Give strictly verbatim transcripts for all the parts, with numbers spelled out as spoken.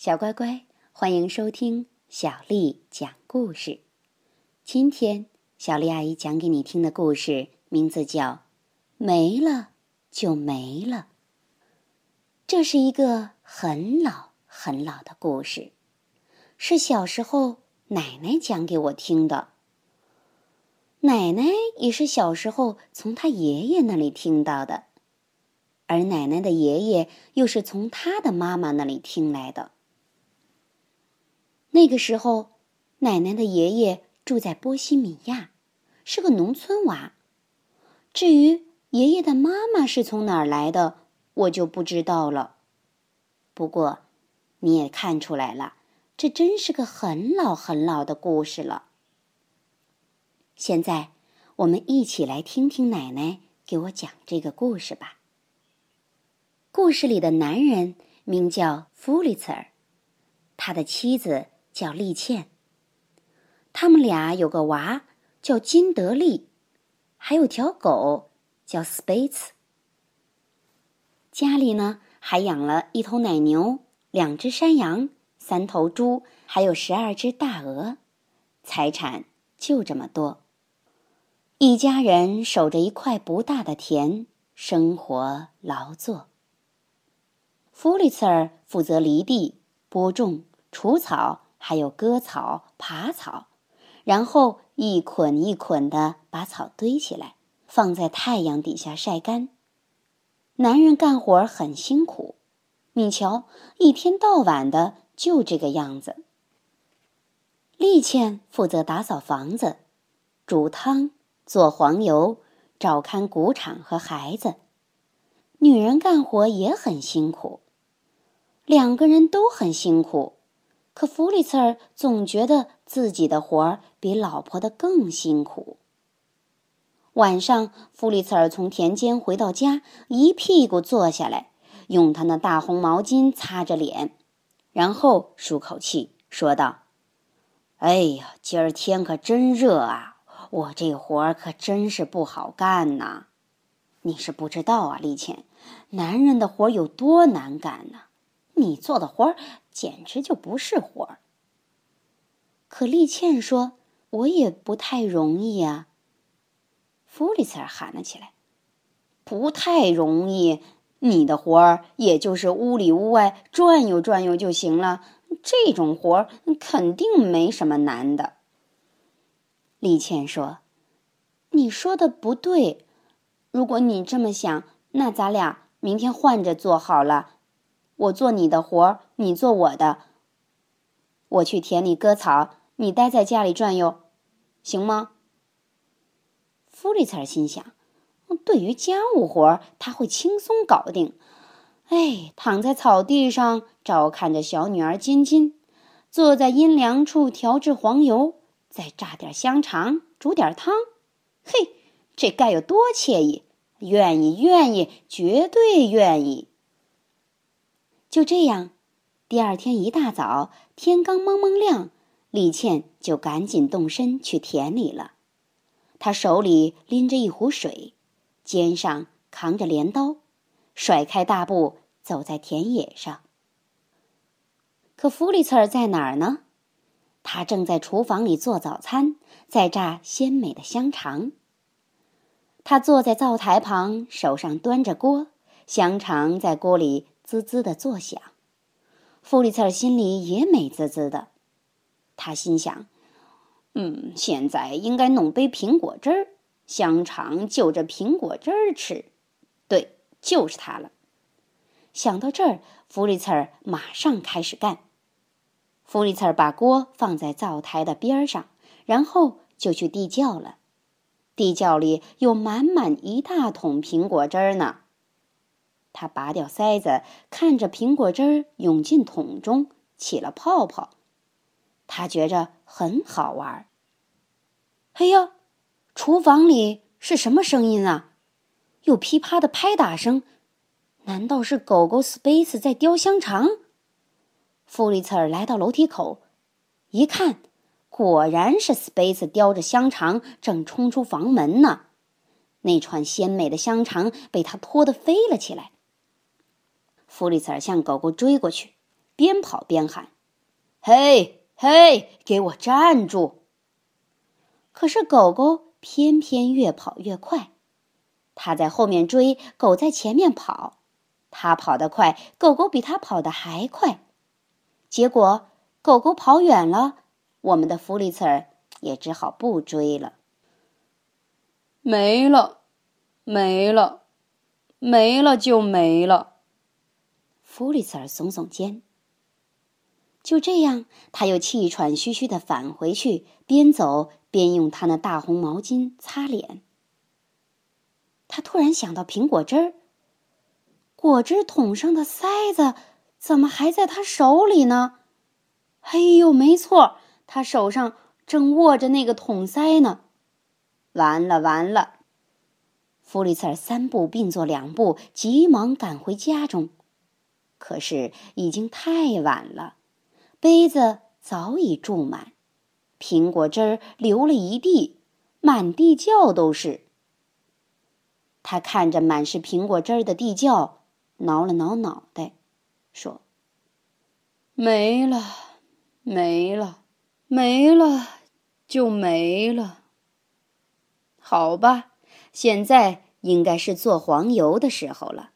小乖乖，欢迎收听小丽讲故事。今天小丽阿姨讲给你听的故事名字叫《没了就没了》。这是一个很老很老的故事，是小时候奶奶讲给我听的。奶奶也是小时候从她爷爷那里听到的，而奶奶的爷爷又是从她的妈妈那里听来的。那个时候，奶奶的爷爷住在波西米亚，是个农村娃。至于爷爷的妈妈是从哪儿来的，我就不知道了。不过，你也看出来了，这真是个很老很老的故事了。现在，我们一起来听听奶奶给我讲这个故事吧。故事里的男人名叫弗里茨尔，他的妻子叫丽倩。他们俩有个娃叫金德利，还有条狗叫斯贝茨。家里呢还养了一头奶牛、两只山羊、三头猪，还有十二只大鹅，财产就这么多。一家人守着一块不大的田，生活劳作。弗里茨尔负责犁地、播种、除草，还有割草、耙草，然后一捆一捆地把草堆起来，放在太阳底下晒干。男人干活很辛苦，你瞧，一天到晚的就这个样子。丽倩负责打扫房子、煮汤、做黄油、照看谷场和孩子。女人干活也很辛苦。两个人都很辛苦，可弗里茨尔总觉得自己的活儿比老婆的更辛苦。晚上，弗里茨尔从田间回到家，一屁股坐下来，用他那大红毛巾擦着脸，然后舒口气，说道：“哎呀，今儿天可真热啊，我这活儿可真是不好干呐。你是不知道啊，丽倩，男人的活儿有多难干呢。你做的活儿简直就不是活儿。”可丽倩说：“我也不太容易啊。”弗里茨尔喊了起来：“不太容易？你的活儿也就是屋里屋外转悠转悠就行了，这种活儿肯定没什么难的。”丽倩说：“你说的不对，如果你这么想，那咱俩明天换着做好了。我做你的活儿，你做我的。我去田里割草，你待在家里转悠，行吗？”弗里茨尔心想，对于家务活儿他会轻松搞定。哎，躺在草地上照看着小女儿金金，坐在阴凉处调制黄油，再炸点香肠，煮点汤。嘿，这该有多惬意！愿意，愿意，绝对愿意。就这样，第二天一大早，天刚蒙蒙亮，李倩就赶紧动身去田里了。她手里拎着一壶水，肩上扛着镰刀，甩开大步走在田野上。可弗里茨尔在哪儿呢？他正在厨房里做早餐，在炸鲜美的香肠。他坐在灶台旁，手上端着锅，香肠在锅里滋滋地作响。弗里茨尔心里也美滋滋的，他心想：“嗯，现在应该弄杯苹果汁儿，香肠就着苹果汁儿吃。对，就是它了。”想到这儿，弗里茨尔马上开始干。弗里茨尔把锅放在灶台的边上，然后就去地窖了。地窖里有满满一大桶苹果汁儿呢。他拔掉塞子，看着苹果汁儿涌进桶中，起了泡泡。他觉着很好玩。哎呀，厨房里是什么声音啊？有噼啪的拍打声，难道是狗狗斯贝茨在叼香肠？弗里茨尔来到楼梯口，一看，果然是斯贝茨叼着香肠正冲出房门呢。那串鲜美的香肠被他拖得飞了起来。弗里茨尔向狗狗追过去，边跑边喊：“嘿，嘿，给我站住！”可是狗狗偏偏越跑越快，它在后面追，狗在前面跑。它跑得快，狗狗比它跑得还快。结果狗狗跑远了，我们的弗里茨尔也只好不追了。没了，没了，没了就没了。弗里茨尔耸耸肩。就这样，他又气喘吁吁地返回去，边走边用他那大红毛巾擦脸。他突然想到苹果汁儿，果汁桶上的塞子怎么还在他手里呢？哎呦，没错，他手上正握着那个桶塞呢。完了完了！弗里茨尔三步并作两步，急忙赶回家中。可是已经太晚了，杯子早已注满，苹果汁儿流了一地，满地窖都是。他看着满是苹果汁儿的地窖，挠了挠脑袋，说：“没了，没了，没了就没了。好吧，现在应该是做黄油的时候了。”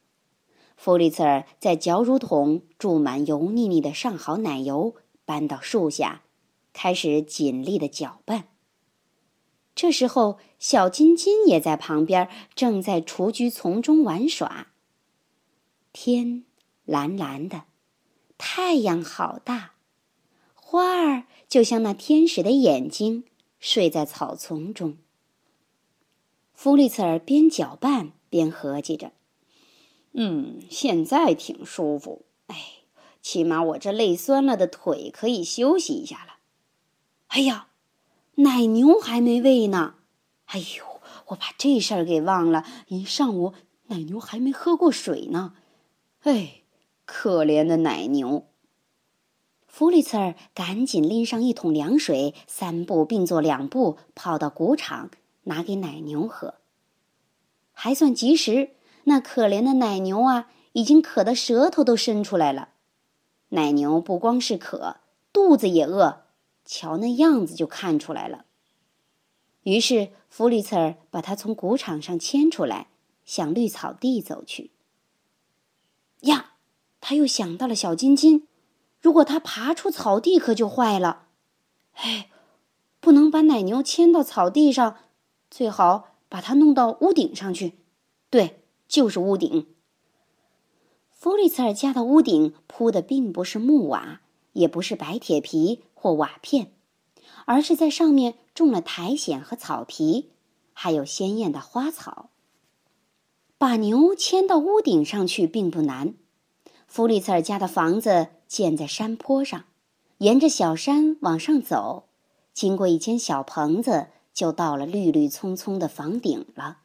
弗里茨尔在绞乳桶注满油腻腻的上好奶油，搬到树下，开始尽力的搅拌。这时候，小金金也在旁边，正在雏菊丛中玩耍。天蓝蓝的，太阳好大，花儿就像那天使的眼睛，睡在草丛中。弗里茨尔边搅拌边合计着。嗯，现在挺舒服，哎，起码我这累酸了的腿可以休息一下了。哎呀，奶牛还没喂呢，哎呦，我把这事儿给忘了，一上午奶牛还没喝过水呢，哎，可怜的奶牛。弗里茨尔赶紧拎上一桶凉水，三步并作两步跑到谷场，拿给奶牛喝。还算及时，那可怜的奶牛啊，已经渴得舌头都伸出来了。奶牛不光是渴，肚子也饿，瞧那样子就看出来了。于是弗里茨尔把它从谷场上牵出来，向绿草地走去。呀，他又想到了小金金，如果他爬出草地可就坏了。哎，不能把奶牛牵到草地上，最好把它弄到屋顶上去。对，就是屋顶。弗里茨尔家的屋顶铺的并不是木瓦，也不是白铁皮或瓦片，而是在上面种了苔藓和草皮，还有鲜艳的花草。把牛牵到屋顶上去并不难。弗里茨尔家的房子建在山坡上，沿着小山往上走，经过一间小棚子，就到了绿绿葱葱的房顶了。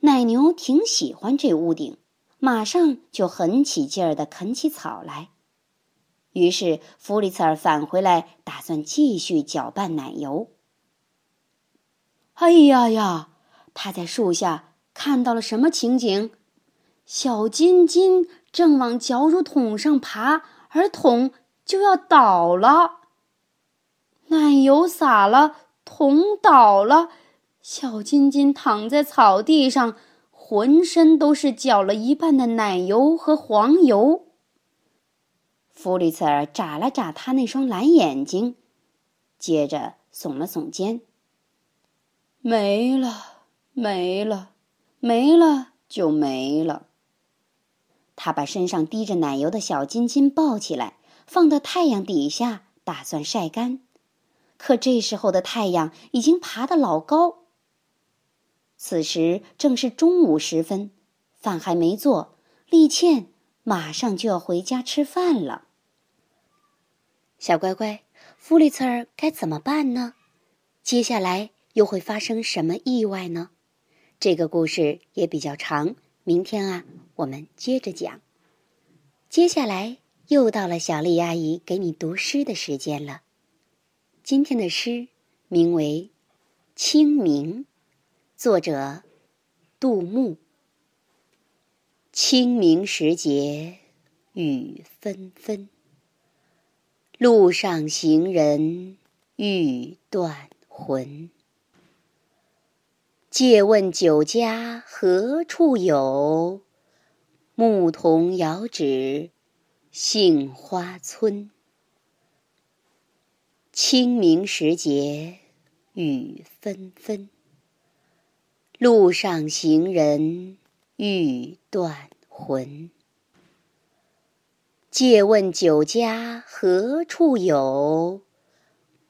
奶牛挺喜欢这屋顶，马上就很起劲儿地啃起草来。于是弗里茨尔返回来，打算继续搅拌奶油。哎呀呀，他在树下看到了什么情景？小金金正往绞乳桶上爬，而桶就要倒了。奶油洒了，桶倒了，小金金躺在草地上，浑身都是搅了一半的奶油和黄油。弗里茨尔眨了眨他那双蓝眼睛，接着耸了耸肩。没了，没了，没了就没了。他把身上滴着奶油的小金金抱起来，放到太阳底下，打算晒干。可这时候的太阳已经爬得老高。此时正是中午时分，饭还没做，丽倩马上就要回家吃饭了。小乖乖，弗里茨尔该怎么办呢？接下来又会发生什么意外呢？这个故事也比较长，明天啊，我们接着讲。接下来又到了小丽阿姨给你读诗的时间了。今天的诗名为《清明》，作者杜牧。清明时节雨纷纷，路上行人欲断魂。借问酒家何处有？牧童遥指杏花村。清明时节雨纷纷，路上行人欲断魂。借问酒家何处有？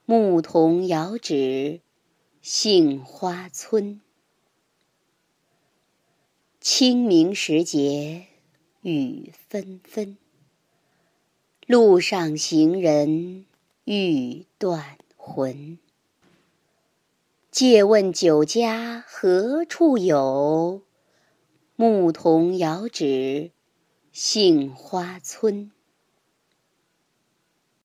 牧童遥指杏花村。清明时节雨纷纷，路上行人欲断魂。借问酒家何处有？牧童遥指杏花村。